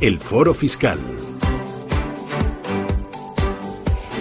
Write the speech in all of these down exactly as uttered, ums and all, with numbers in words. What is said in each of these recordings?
El Foro Fiscal.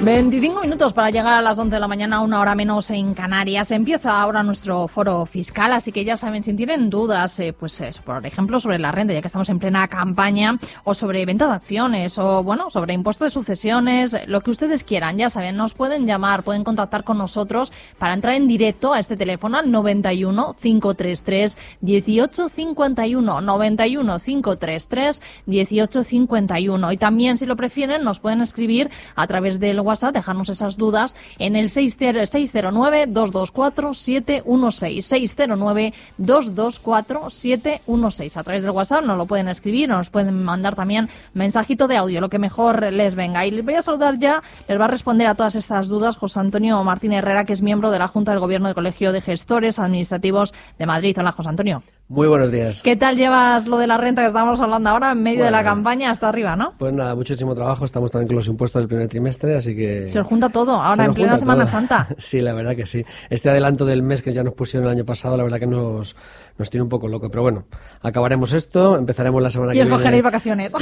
veinticinco minutos para llegar a las once de la mañana, una hora menos en Canarias. Empieza ahora nuestro Foro Fiscal, así que ya saben, si tienen dudas, eh, pues eso, por ejemplo, sobre la renta, ya que estamos en plena campaña, o sobre venta de acciones, o bueno, sobre impuesto de sucesiones, lo que ustedes quieran, ya saben, nos pueden llamar, pueden contactar con nosotros para entrar en directo a este teléfono al noventa y uno, cinco treinta y tres, dieciocho cincuenta y uno, noventa y uno, cinco treinta y tres, dieciocho cincuenta y uno. Y también, si lo prefieren, nos pueden escribir a través del WhatsApp, dejarnos esas dudas en el seis cero nueve, dos dos cuatro, siete uno seis, seis cero nueve, dos dos cuatro, siete uno seis. A través del WhatsApp nos lo pueden escribir, nos pueden mandar también mensajito de audio, lo que mejor les venga. Y les voy a saludar ya, les va a responder a todas estas dudas José Antonio Martín Herrera, que es miembro de la Junta del Gobierno del Colegio de Gestores Administrativos de Madrid. Hola, José Antonio. Muy buenos días. ¿Qué tal llevas lo de la renta que estamos hablando ahora, en medio bueno, de la campaña hasta arriba, no? Pues nada, muchísimo trabajo, estamos también con los impuestos del primer trimestre, así que... Se nos junta todo, ahora en plena Semana todo. Santa. Sí, la verdad que sí. Este adelanto del mes que ya nos pusieron el año pasado, la verdad que nos, nos tiene un poco loco, pero bueno, acabaremos esto, empezaremos la semana y que viene... Y os cogeréis vacaciones. No,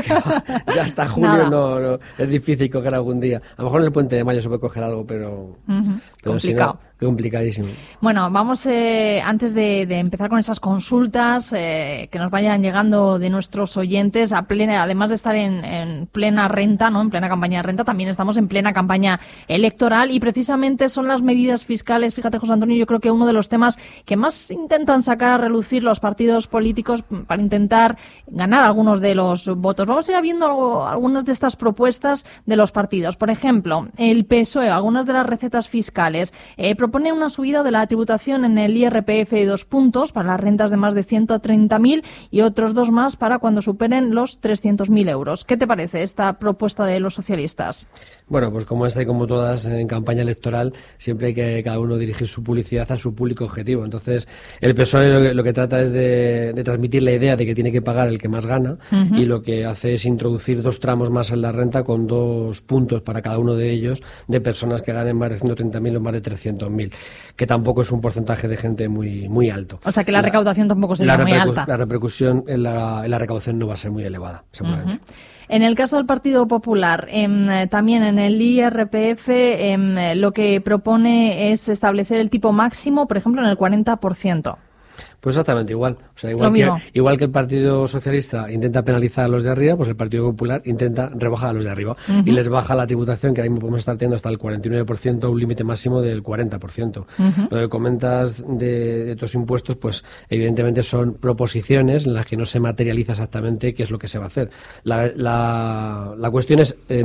que va, ya hasta junio no, no, es difícil coger algún día. A lo mejor en el puente de mayo se puede coger algo, pero... Uh-huh. pero complicado. Si no, qué complicadísimo. Bueno, vamos, eh, antes de, de empezar con esas consultas eh, que nos vayan llegando de nuestros oyentes, a plena, además de estar en, en plena renta, no, en plena campaña de renta, también estamos en plena campaña electoral, y precisamente son las medidas fiscales. Fíjate, José Antonio, yo creo que uno de los temas que más intentan sacar a relucir los partidos políticos para intentar ganar algunos de los votos. Vamos a ir viendo algo, algunas de estas propuestas de los partidos. Por ejemplo, el P S O E, algunas de las recetas fiscales, eh, propone una subida de la tributación en el I R P F de dos puntos para las rentas de más de ciento treinta mil y otros dos más para cuando superen los trescientos mil euros. ¿Qué te parece esta propuesta de los socialistas? Bueno, pues como esta y como todas en campaña electoral, siempre hay que cada uno dirigir su publicidad a su público objetivo. Entonces, el P S O E lo que, lo que trata es de, de transmitir la idea de que tiene que pagar el que más gana, uh-huh. y lo que hace es introducir dos tramos más en la renta con dos puntos para cada uno de ellos de personas que ganen más de ciento treinta mil o más de trescientos mil, que tampoco es un porcentaje de gente muy, muy alto. O sea, que la, la recaudación tampoco será muy alta. La repercusión en la, en la recaudación no va a ser muy elevada, seguramente. Uh-huh. En el caso del Partido Popular, eh, también en el I R P F eh, lo que propone es establecer el tipo máximo, por ejemplo, en el cuarenta por ciento. Pues exactamente igual. O sea, igual que, igual que el Partido Socialista intenta penalizar a los de arriba, pues el Partido Popular intenta rebajar a los de arriba. Uh-huh. Y les baja la tributación, que ahora mismo podemos estar teniendo hasta el cuarenta y nueve por ciento, un límite máximo del cuarenta por ciento. Uh-huh. Lo que comentas de, de estos impuestos, pues evidentemente son proposiciones en las que no se materializa exactamente qué es lo que se va a hacer. La, la, la cuestión es... Eh,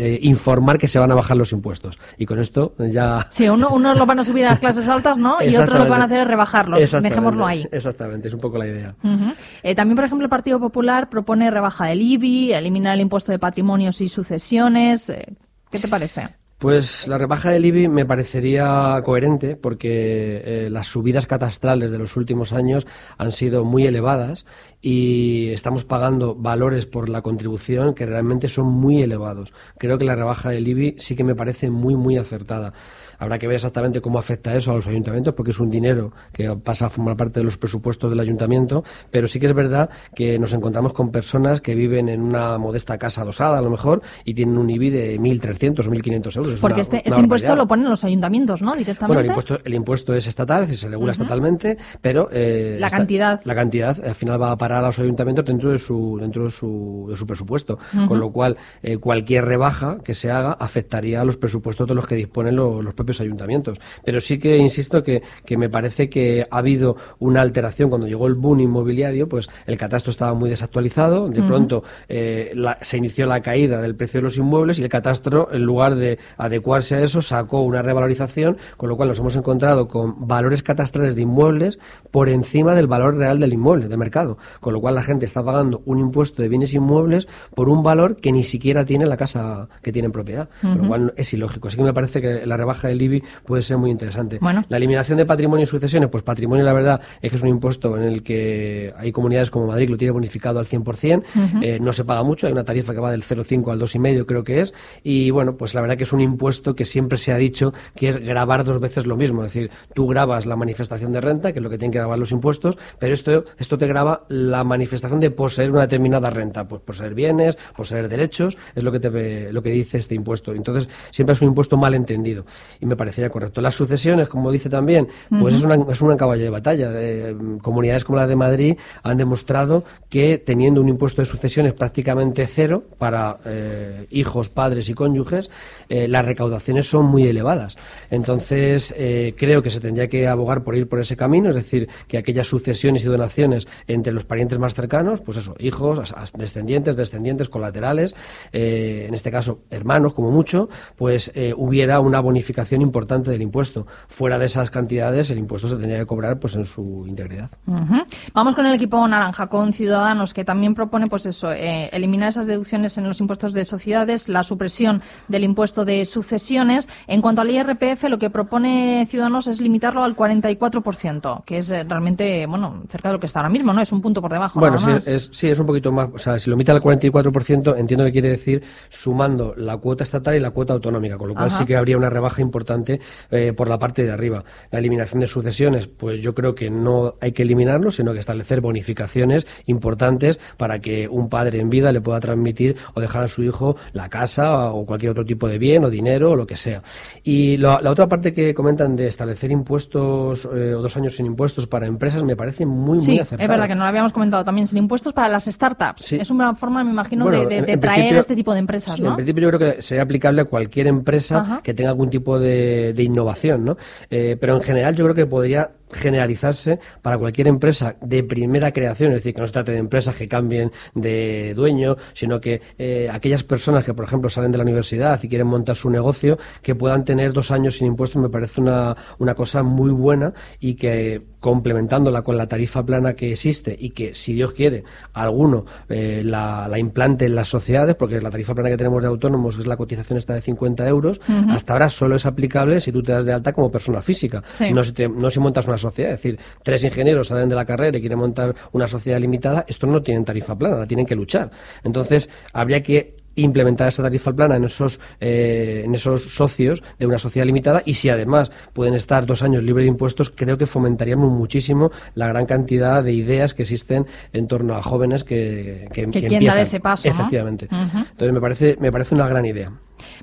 Eh, informar que se van a bajar los impuestos, y con esto ya... Sí, uno, unos lo van a subir a las clases altas, ¿no? Y otros lo que van a hacer es rebajarlos, dejémoslo ahí. Exactamente, es un poco la idea. Uh-huh. eh, También, por ejemplo, el Partido Popular propone rebaja del I B I, eliminar el impuesto de patrimonios y sucesiones. eh, ¿Qué te parece? Pues la rebaja del I B I me parecería coherente, porque eh, las subidas catastrales de los últimos años han sido muy elevadas y estamos pagando valores por la contribución que realmente son muy elevados. Creo que la rebaja del I B I sí que me parece muy, muy acertada. Habrá que ver exactamente cómo afecta eso a los ayuntamientos, porque es un dinero que pasa a formar parte de los presupuestos del ayuntamiento, pero sí que es verdad que nos encontramos con personas que viven en una modesta casa adosada, a lo mejor, y tienen un I B I de mil trescientos o mil quinientos euros. euros. Porque una, este, este impuesto lo ponen los ayuntamientos, ¿no? Directamente. Bueno, el impuesto, el impuesto es estatal, es decir, se regula uh-huh. estatalmente, pero eh, la esta, cantidad, la cantidad al final va a parar a los ayuntamientos dentro de su dentro de su, de su presupuesto, uh-huh. con lo cual eh, cualquier rebaja que se haga afectaría a los presupuestos de los que disponen lo, los propios ayuntamientos. Pero sí que insisto que, que me parece que ha habido una alteración cuando llegó el boom inmobiliario, pues el catastro estaba muy desactualizado, de uh-huh. pronto eh, la, se inició la caída del precio de los inmuebles y el catastro, en lugar de adecuarse a eso, sacó una revalorización, con lo cual nos hemos encontrado con valores catastrales de inmuebles por encima del valor real del inmueble, de mercado, con lo cual la gente está pagando un impuesto de bienes inmuebles por un valor que ni siquiera tiene la casa que tiene en propiedad, uh-huh. con lo cual es ilógico. Así que me parece que la rebaja del I B I puede ser muy interesante. Bueno. La eliminación de patrimonio y sucesiones, pues patrimonio la verdad es que es un impuesto en el que hay comunidades como Madrid que lo tiene bonificado al cien por cien, uh-huh. eh, no se paga mucho, hay una tarifa que va del cero coma cinco al dos coma cinco creo que es, y bueno, pues la verdad que es un impuesto que siempre se ha dicho que es gravar dos veces lo mismo, es decir, tú grabas la manifestación de renta, que es lo que tienen que grabar los impuestos, pero esto, esto te grava la manifestación de poseer una determinada renta, pues poseer bienes, poseer derechos, es lo que te, lo que dice este impuesto, entonces siempre es un impuesto mal entendido, y me parecería correcto. Las sucesiones, como dice también, pues uh-huh. es una, es una caballo de batalla, eh, comunidades como la de Madrid han demostrado que teniendo un impuesto de sucesiones prácticamente cero para eh, hijos, padres y cónyuges, eh, las recaudaciones son muy elevadas. Entonces, eh, creo que se tendría que abogar por ir por ese camino, es decir, que aquellas sucesiones y donaciones entre los parientes más cercanos, pues eso, hijos, descendientes, descendientes, colaterales, eh, en este caso hermanos como mucho, pues eh, hubiera una bonificación importante del impuesto. Fuera de esas cantidades, el impuesto se tendría que cobrar pues en su integridad. Uh-huh. Vamos con el equipo naranja, con Ciudadanos, que también propone pues eso, eh, eliminar esas deducciones en los impuestos de sociedades, la supresión del impuesto de sucesiones. En cuanto al I R P F, lo que propone Ciudadanos es limitarlo al cuarenta y cuatro por ciento, que es realmente, bueno, cerca de lo que está ahora mismo, ¿no? Es un punto por debajo. Bueno, nada más. Sí, es, sí, es un poquito más, o sea, si lo limita al cuarenta y cuatro por ciento, entiendo que quiere decir sumando la cuota estatal y la cuota autonómica, con lo cual Ajá. sí que habría una rebaja importante eh, por la parte de arriba. La eliminación de sucesiones, pues yo creo que no hay que eliminarlo, sino que establecer bonificaciones importantes para que un padre en vida le pueda transmitir o dejar a su hijo la casa o cualquier otro tipo de bien o dinero o lo que sea. Y la, la otra parte que comentan de establecer impuestos eh, o dos años sin impuestos para empresas me parece muy, sí, muy acertada. Es verdad que no lo habíamos comentado también, sin impuestos para las startups. Sí. Es una forma, me imagino, bueno, de, de, de traer a este tipo de empresas, sí, ¿no? En principio yo creo que sería aplicable a cualquier empresa Ajá. que tenga algún tipo de, de innovación, ¿no? Eh, pero en general yo creo que podría generalizarse para cualquier empresa de primera creación, es decir, que no se trate de empresas que cambien de dueño, sino que eh, aquellas personas que, por ejemplo, salen de la universidad y quieren montar su negocio, que puedan tener dos años sin impuestos, me parece una, una cosa muy buena y que, complementándola con la tarifa plana que existe y que, si Dios quiere, alguno eh, la, la implante en las sociedades, porque la tarifa plana que tenemos de autónomos, que es la cotización esta de cincuenta euros, uh-huh. hasta ahora solo es aplicable si tú te das de alta como persona física, sí. no, si te, no si montas una sociedad, es decir, tres ingenieros salen de la carrera y quieren montar una sociedad limitada, estos no tienen tarifa plana, la tienen que luchar. Entonces, habría que implementar esa tarifa plana en esos eh, en esos socios de una sociedad limitada, y si además pueden estar dos años libres de impuestos, creo que fomentaríamos muchísimo la gran cantidad de ideas que existen en torno a jóvenes que que, que, que quieren dar ese paso, efectivamente, ¿no? Uh-huh. Entonces me parece me parece una gran idea.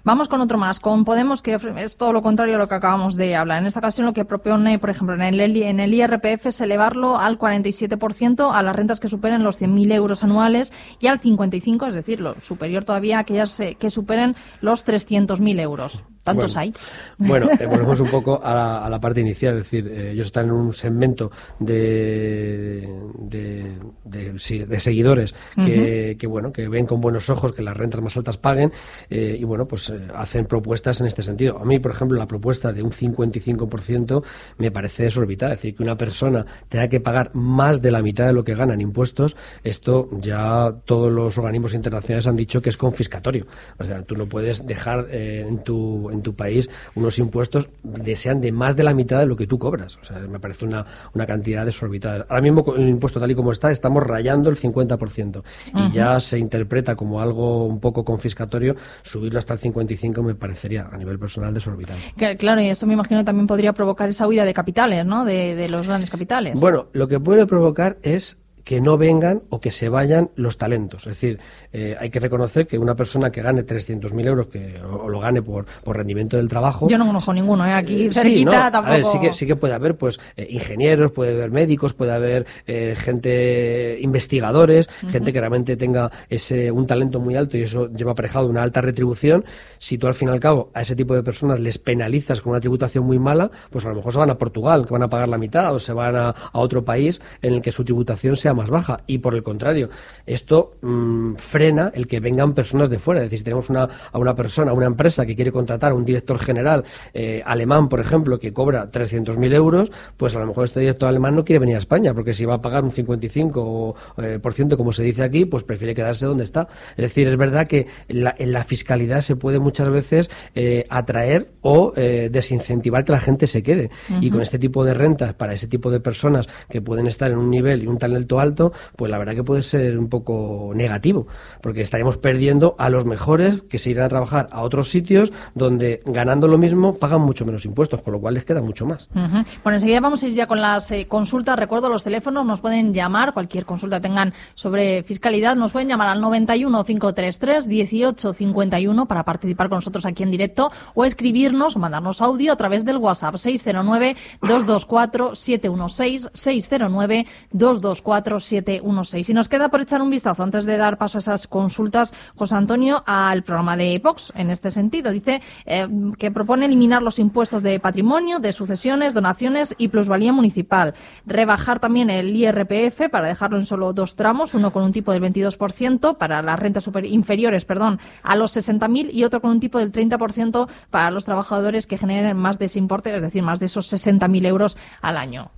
Vamos con otro más, con Podemos, que es todo lo contrario a lo que acabamos de hablar. En esta ocasión lo que propone, por ejemplo, en el, en el I R P F es elevarlo al cuarenta y siete por ciento a las rentas que superen los cien mil euros anuales y al cincuenta y cinco por ciento, es decir, lo superior todavía a aquellas que superen los trescientos mil euros. ¿Tantos bueno, hay? Bueno, eh, volvemos un poco a la, a la parte inicial, es decir, eh, ellos están en un segmento de de, de, sí, de seguidores que, uh-huh. que, bueno, que ven con buenos ojos que las rentas más altas paguen eh, y, bueno, pues eh, hacen propuestas en este sentido. A mí, por ejemplo, la propuesta de un cincuenta y cinco por ciento me parece desorbitada, es decir, que una persona tenga que pagar más de la mitad de lo que gana en impuestos, esto ya todos los organismos internacionales han dicho que es confiscatorio. O sea, tú no puedes dejar eh, en tu... en tu país unos impuestos que sean de más de la mitad de lo que tú cobras. O sea, me parece una, una cantidad desorbitada. Ahora mismo el impuesto tal y como está estamos rayando el cincuenta por ciento y uh-huh. ya se interpreta como algo un poco confiscatorio. Subirlo hasta el cincuenta y cinco me parecería a nivel personal desorbitado. Que, claro, y esto me imagino también podría provocar esa huida de capitales, ¿no? De, de los grandes capitales. Bueno, lo que puede provocar es que no vengan o que se vayan los talentos. Es decir, eh, hay que reconocer que una persona que gane trescientos mil euros que, o, o lo gane por, por rendimiento del trabajo... Yo no conozco ninguno, ¿eh? Aquí eh, se sí, quita no, tampoco... A ver, sí, que, sí que puede haber pues eh, ingenieros, puede haber médicos, puede haber eh, gente, investigadores, uh-huh. gente que realmente tenga ese un talento muy alto y eso lleva aparejado una alta retribución. Si tú al fin y al cabo a ese tipo de personas les penalizas con una tributación muy mala, pues a lo mejor se van a Portugal, que van a pagar la mitad, o se van a, a otro país en el que su tributación sea más baja. Y por el contrario, esto mmm, frena el que vengan personas de fuera. Es decir, si tenemos una, a una persona, una empresa que quiere contratar a un director general eh, alemán, por ejemplo, que cobra trescientos mil euros, pues a lo mejor este director alemán no quiere venir a España, porque si va a pagar un cincuenta y cinco por ciento, eh, por ciento, como se dice aquí, pues prefiere quedarse donde está. Es decir, es verdad que la, en la fiscalidad se puede muchas veces eh, atraer o eh, desincentivar que la gente se quede. Uh-huh. Y con este tipo de rentas, para ese tipo de personas que pueden estar en un nivel y un talento alto, pues la verdad que puede ser un poco negativo, porque estaríamos perdiendo a los mejores que se irán a trabajar a otros sitios donde, ganando lo mismo, pagan mucho menos impuestos, con lo cual les queda mucho más. Uh-huh. Bueno, enseguida vamos a ir ya con las eh, consultas. Recuerdo los teléfonos, nos pueden llamar, cualquier consulta tengan sobre fiscalidad, nos pueden llamar al noventa y uno, cinco treinta y tres, dieciocho cincuenta y uno para participar con nosotros aquí en directo, o escribirnos o mandarnos audio a través del WhatsApp seis cero nueve, dos dos cuatro, siete uno seis, seis cero nueve, dos dos cuatro, siete uno seis. Y nos queda por echar un vistazo, antes de dar paso a esas consultas, José Antonio, al programa de Vox en este sentido. Dice eh, que propone eliminar los impuestos de patrimonio, de sucesiones, donaciones y plusvalía municipal, rebajar también el I R P F para dejarlo en solo dos tramos, uno con un tipo del veintidós por ciento para las rentas super, inferiores perdón, a los sesenta mil y otro con un tipo del treinta por ciento para los trabajadores que generen más de ese importe, es decir, más de esos sesenta mil euros al año.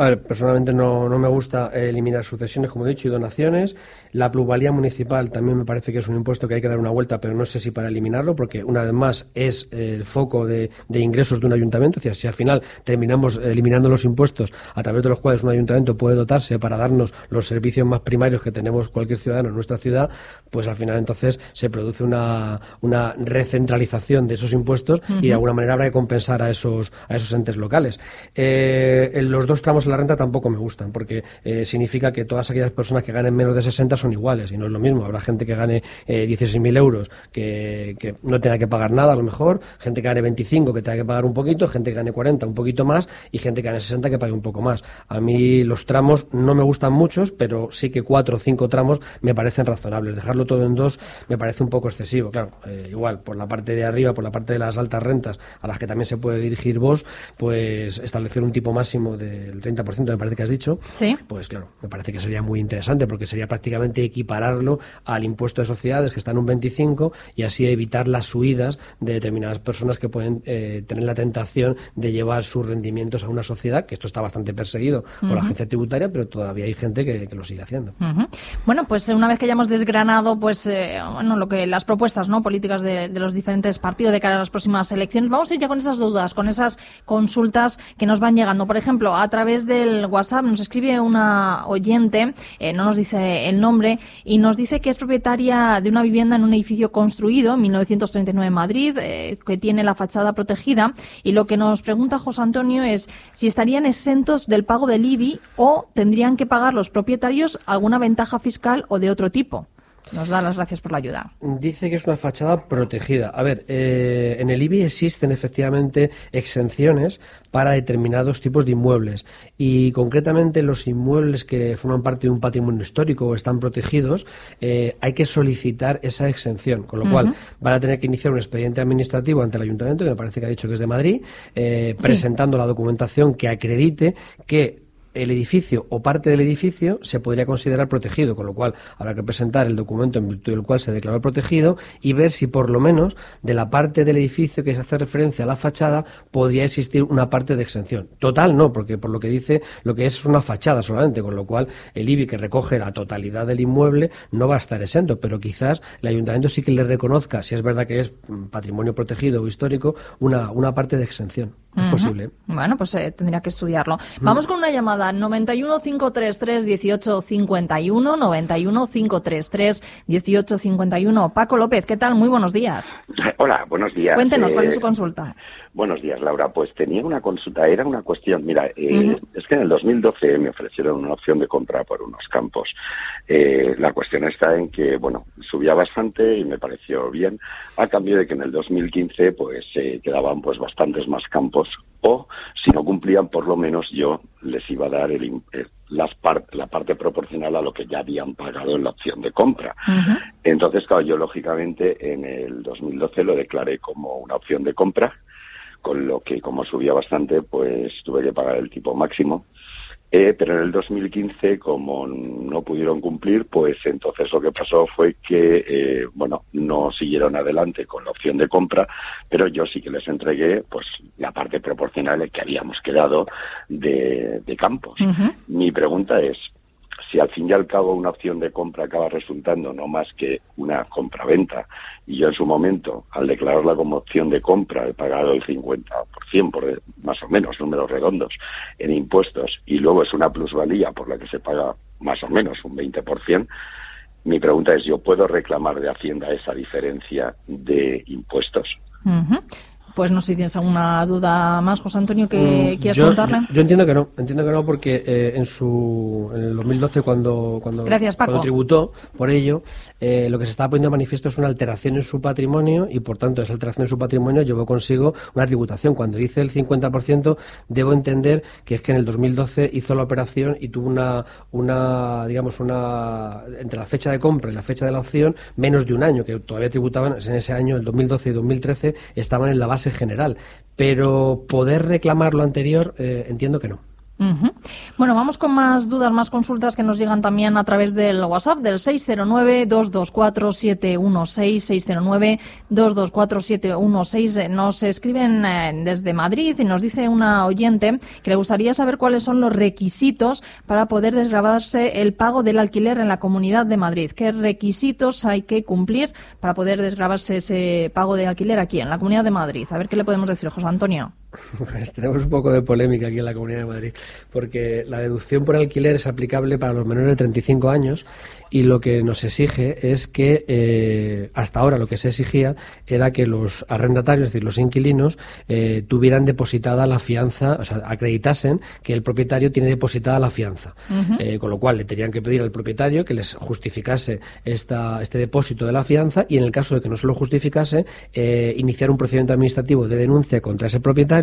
A ver, personalmente no, no me gusta eliminar sucesiones, como he dicho, y donaciones. La plusvalía municipal también me parece que es un impuesto que hay que dar una vuelta, pero no sé si para eliminarlo, porque una vez más es el foco de, de ingresos de un ayuntamiento. O sea, si al final terminamos eliminando los impuestos a través de los cuales un ayuntamiento puede dotarse para darnos los servicios más primarios que tenemos cualquier ciudadano en nuestra ciudad, pues al final entonces se produce una, una recentralización de esos impuestos uh-huh. y de alguna manera habrá que compensar a esos, a esos entes locales. Eh, en los dos tramos la renta tampoco me gustan, porque eh, significa que todas aquellas personas que ganen menos de sesenta son iguales, y no es lo mismo. Habrá gente que gane eh, dieciséis mil euros que, que no tenga que pagar nada, a lo mejor gente que gane veinticinco que tenga que pagar un poquito, gente que gane cuarenta un poquito más, y gente que gane sesenta que pague un poco más. A mí los tramos no me gustan muchos, pero sí que cuatro o cinco tramos me parecen razonables. Dejarlo todo en dos me parece un poco excesivo, claro, eh, igual por la parte de arriba, por la parte de las altas rentas a las que también se puede dirigir Vox, pues establecer un tipo máximo del treinta por ciento por ciento me parece que has dicho, ¿sí? Pues claro, me parece que sería muy interesante, porque sería prácticamente equipararlo al impuesto de sociedades, que está en un veinticinco, y así evitar las subidas de determinadas personas que pueden eh, tener la tentación de llevar sus rendimientos a una sociedad, que esto está bastante perseguido por uh-huh. la agencia tributaria, pero todavía hay gente que, que lo sigue haciendo. Uh-huh. Bueno, pues una vez que ya hemos desgranado pues eh, bueno, lo que las propuestas no políticas de, de los diferentes partidos de cara a las próximas elecciones, vamos a ir ya con esas dudas, con esas consultas que nos van llegando. Por ejemplo, a través de del WhatsApp nos escribe una oyente, eh, no nos dice el nombre, y nos dice que es propietaria de una vivienda en un edificio construido en mil novecientos treinta y nueve en Madrid, eh, que tiene la fachada protegida, y lo que nos pregunta José Antonio es si estarían exentos del pago del I B I o tendrían que pagar los propietarios alguna ventaja fiscal o de otro tipo. Nos da las gracias por la ayuda. Dice que es una fachada protegida. A ver, eh, en el I B I existen efectivamente exenciones para determinados tipos de inmuebles, y concretamente los inmuebles que forman parte de un patrimonio histórico o están protegidos, eh, hay que solicitar esa exención, con lo uh-huh. cual van a tener que iniciar un expediente administrativo ante el ayuntamiento, que me parece que ha dicho que es de Madrid, eh, sí. presentando la documentación que acredite que el edificio o parte del edificio se podría considerar protegido, con lo cual habrá que presentar el documento en virtud del cual se declaró protegido y ver si por lo menos de la parte del edificio que se hace referencia a la fachada podría existir una parte de exención. Total no, porque por lo que dice lo que es es una fachada solamente, con lo cual el I B I, que recoge la totalidad del inmueble, no va a estar exento, pero quizás el ayuntamiento sí que le reconozca, si es verdad que es patrimonio protegido o histórico, una, una parte de exención. Es uh-huh. posible. Bueno, pues eh, tendría que estudiarlo. Uh-huh. Vamos con una llamada. noventa y uno, cinco treinta y tres, dieciocho cincuenta y uno, noventa y uno, cinco treinta y tres, dieciocho cincuenta y uno. Paco López, ¿qué tal? Muy buenos días. Hola, buenos días. Cuéntenos, eh, ¿cuál es su consulta? Buenos días, Laura. Pues tenía una consulta, era una cuestión. Mira, eh, uh-huh. es que en el dos mil doce me ofrecieron una opción de compra por unos campos. Eh, la cuestión está en que, bueno, subía bastante y me pareció bien, a cambio de que en el dos mil quince pues eh, quedaban pues bastantes más campos, o si no cumplían, por lo menos yo les iba a dar el, eh, las par- la parte proporcional a lo que ya habían pagado en la opción de compra. Uh-huh. Entonces, claro, yo lógicamente en el dos mil doce lo declaré como una opción de compra, con lo que, como subía bastante, pues tuve que pagar el tipo máximo. Eh, pero en el dos mil quince, como no pudieron cumplir, pues entonces lo que pasó fue que, eh, bueno, no siguieron adelante con la opción de compra, pero yo sí que les entregué, pues, la parte proporcional que habíamos quedado de, de campos. Uh-huh. Mi pregunta es, si al fin y al cabo una opción de compra acaba resultando no más que una compraventa, y yo en su momento, al declararla como opción de compra, he pagado el cincuenta por ciento, por, más o menos, números redondos, en impuestos, y luego es una plusvalía por la que se paga más o menos un veinte por ciento, mi pregunta es, ¿yo puedo reclamar de Hacienda esa diferencia de impuestos? Uh-huh. Pues no sé si tienes alguna duda más, José Antonio, que mm, quieras yo, contarle. Yo, yo entiendo que no, entiendo que no porque eh, en su en el dos mil doce cuando cuando, Gracias, Paco. Cuando tributó por ello, eh, lo que se estaba poniendo de manifiesto es una alteración en su patrimonio y, por tanto, esa alteración en su patrimonio llevó consigo una tributación. Cuando dice el cincuenta por ciento, debo entender que es que en el dos mil doce hizo la operación y tuvo una, una digamos, una entre la fecha de compra y la fecha de la opción, menos de un año, que todavía tributaban en ese año, el dos mil doce y dos mil trece, estaban en la base general, pero poder reclamar lo anterior, eh, entiendo que no. Uh-huh. Bueno, vamos con más dudas, más consultas que nos llegan también a través del WhatsApp del seis cero nueve, dos dos cuatro, siete uno seis, seis cero nueve, dos dos cuatro, siete uno seis. Nos escriben eh, desde Madrid y nos dice una oyente que le gustaría saber cuáles son los requisitos para poder desgravarse el pago del alquiler en la Comunidad de Madrid. ¿Qué requisitos hay que cumplir para poder desgravarse ese pago de alquiler aquí en la Comunidad de Madrid? A ver qué le podemos decir, José Antonio. Pues tenemos un poco de polémica aquí en la Comunidad de Madrid, porque la deducción por alquiler es aplicable para los menores de treinta y cinco años y lo que nos exige es que eh, hasta ahora lo que se exigía era que los arrendatarios, es decir, los inquilinos, eh, tuvieran depositada la fianza, o sea, acreditasen que el propietario tiene depositada la fianza. Uh-huh. Eh, con lo cual le tenían que pedir al propietario que les justificase esta, este depósito de la fianza y, en el caso de que no se lo justificase, eh, iniciar un procedimiento administrativo de denuncia contra ese propietario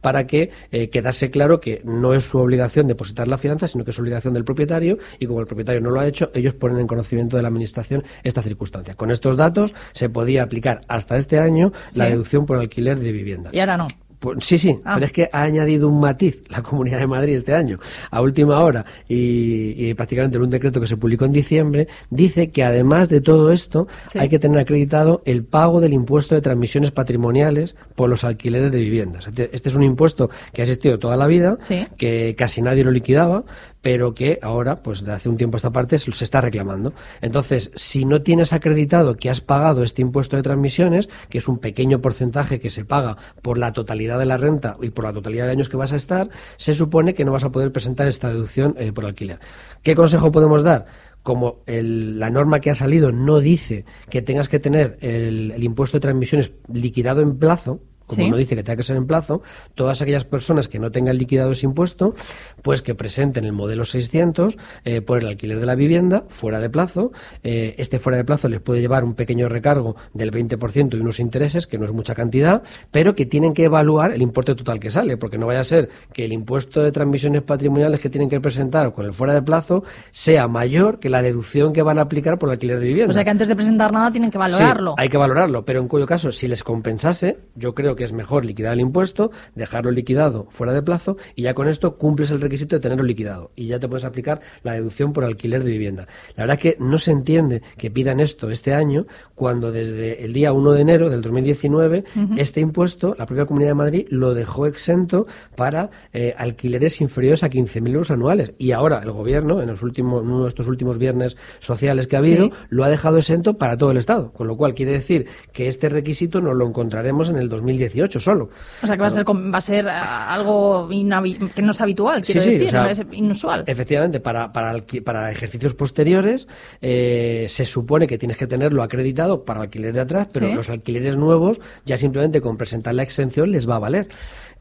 para que eh, quedase claro que no es su obligación depositar la fianza, sino que es obligación del propietario, y como el propietario no lo ha hecho, ellos ponen en conocimiento de la Administración esta circunstancia. Con estos datos se podía aplicar hasta este año sí. la deducción por alquiler de vivienda. Y ahora no. Pues, sí, sí, ah. pero es que ha añadido un matiz la Comunidad de Madrid este año, a última hora, y, y prácticamente en un decreto que se publicó en diciembre, dice que además de todo esto sí. hay que tener acreditado el pago del impuesto de transmisiones patrimoniales por los alquileres de viviendas. Este es un impuesto que ha existido toda la vida, sí. que casi nadie lo liquidaba, pero que ahora, pues de hace un tiempo a esta parte, se está reclamando. Entonces, si no tienes acreditado que has pagado este impuesto de transmisiones, que es un pequeño porcentaje que se paga por la totalidad de la renta y por la totalidad de años que vas a estar, se supone que no vas a poder presentar esta deducción eh, por alquiler. ¿Qué consejo podemos dar? Como el, la norma que ha salido no dice que tengas que tener el, el impuesto de transmisiones liquidado en plazo, como sí. no dice que tenga que ser en plazo, todas aquellas personas que no tengan liquidado ese impuesto, pues que presenten el modelo seiscientos eh, por el alquiler de la vivienda fuera de plazo. Eh, este fuera de plazo les puede llevar un pequeño recargo del veinte por ciento y unos intereses, que no es mucha cantidad, pero que tienen que evaluar el importe total que sale, porque no vaya a ser que el impuesto de transmisiones patrimoniales que tienen que presentar con el fuera de plazo sea mayor que la deducción que van a aplicar por el alquiler de vivienda. O sea que antes de presentar nada tienen que valorarlo. Sí, hay que valorarlo, pero en cuyo caso, si les compensase, yo creo que que es mejor liquidar el impuesto, dejarlo liquidado fuera de plazo, y ya con esto cumples el requisito de tenerlo liquidado y ya te puedes aplicar la deducción por alquiler de vivienda. La verdad es que no se entiende que pidan esto este año, cuando desde el día uno de enero del dos mil diecinueve uh-huh. este impuesto, la propia Comunidad de Madrid lo dejó exento para eh, alquileres inferiores a quince mil euros anuales, y ahora el gobierno en los últimos, uno de estos últimos viernes sociales que ha habido, sí. lo ha dejado exento para todo el Estado, con lo cual quiere decir que este requisito nos lo encontraremos en el dos mil diecinueve. dieciocho solo. O sea, que va a ser, va a ser algo que no es habitual, quiero sí, decir, sí, o sea, no es inusual. Efectivamente, para, para, para ejercicios posteriores eh, se supone que tienes que tenerlo acreditado para alquiler de atrás, pero ¿sí? los alquileres nuevos ya simplemente con presentar la exención les va a valer.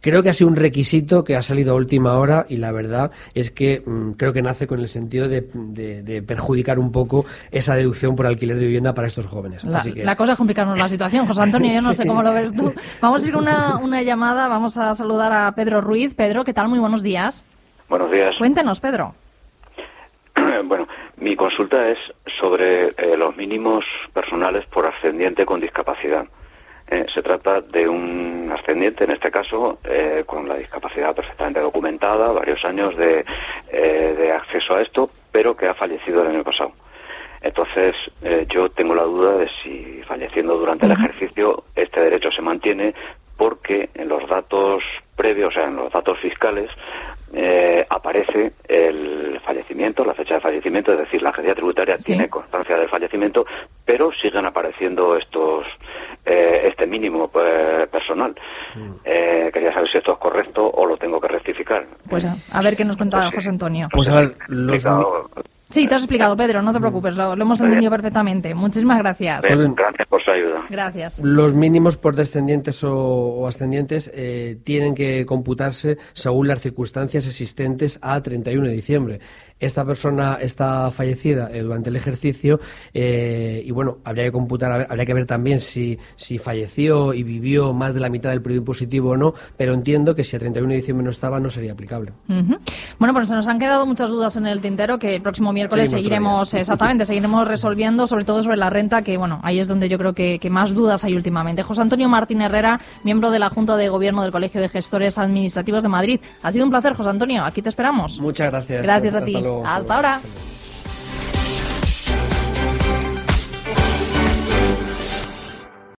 Creo que ha sido un requisito que ha salido a última hora y la verdad es que mmm, creo que nace con el sentido de, de, de perjudicar un poco esa deducción por alquiler de vivienda para estos jóvenes. La, Así que... la cosa es complicarnos la situación, José Antonio, yo no sí. sé cómo lo ves tú. Vamos a ir a una, una llamada, vamos a saludar a Pedro Ruiz. Pedro, ¿qué tal? Muy buenos días. Buenos días. Cuéntanos, Pedro. Bueno, mi consulta es sobre eh, los mínimos personales por ascendiente con discapacidad. Eh, se trata de un ascendiente, en este caso, eh, con la discapacidad perfectamente documentada, varios años de, eh, de acceso a esto, pero que ha fallecido el año pasado. Entonces, eh, yo tengo la duda de si falleciendo durante el ejercicio este derecho se mantiene, porque en los datos previos, o sea, en los datos fiscales, eh, aparece el fallecimiento, la fecha de fallecimiento, es decir, la agencia tributaria sí. tiene constancia del fallecimiento, pero siguen apareciendo estos eh, este mínimo eh, personal. Mm. Eh, quería saber si esto es correcto o lo tengo que rectificar. Pues a, a ver qué nos contaba pues, José Antonio. Pues a ver, los... Sí, te has explicado, Pedro, no te preocupes, lo, lo hemos entendido perfectamente. Muchísimas gracias. Gracias por su ayuda. Gracias. Los mínimos por descendientes o, o ascendientes eh, tienen que computarse según las circunstancias existentes a treinta y uno de diciembre. Esta persona está fallecida eh, durante el ejercicio eh, y, bueno, habría que computar, habría que ver también si, si falleció y vivió más de la mitad del periodo impositivo o no, pero entiendo que si a treinta y uno de diciembre no estaba, no sería aplicable. Uh-huh. Bueno, pues se nos han quedado muchas dudas en el tintero que el próximo miércoles seguiremos, exactamente, seguiremos resolviendo, sobre todo sobre la renta, que bueno, ahí es donde yo creo que, que más dudas hay últimamente. José Antonio Martín Herrera, miembro de la Junta de Gobierno del Colegio de Gestores Administrativos de Madrid. Ha sido un placer, José Antonio, aquí te esperamos. Muchas gracias. Gracias a ti. Hasta ahora.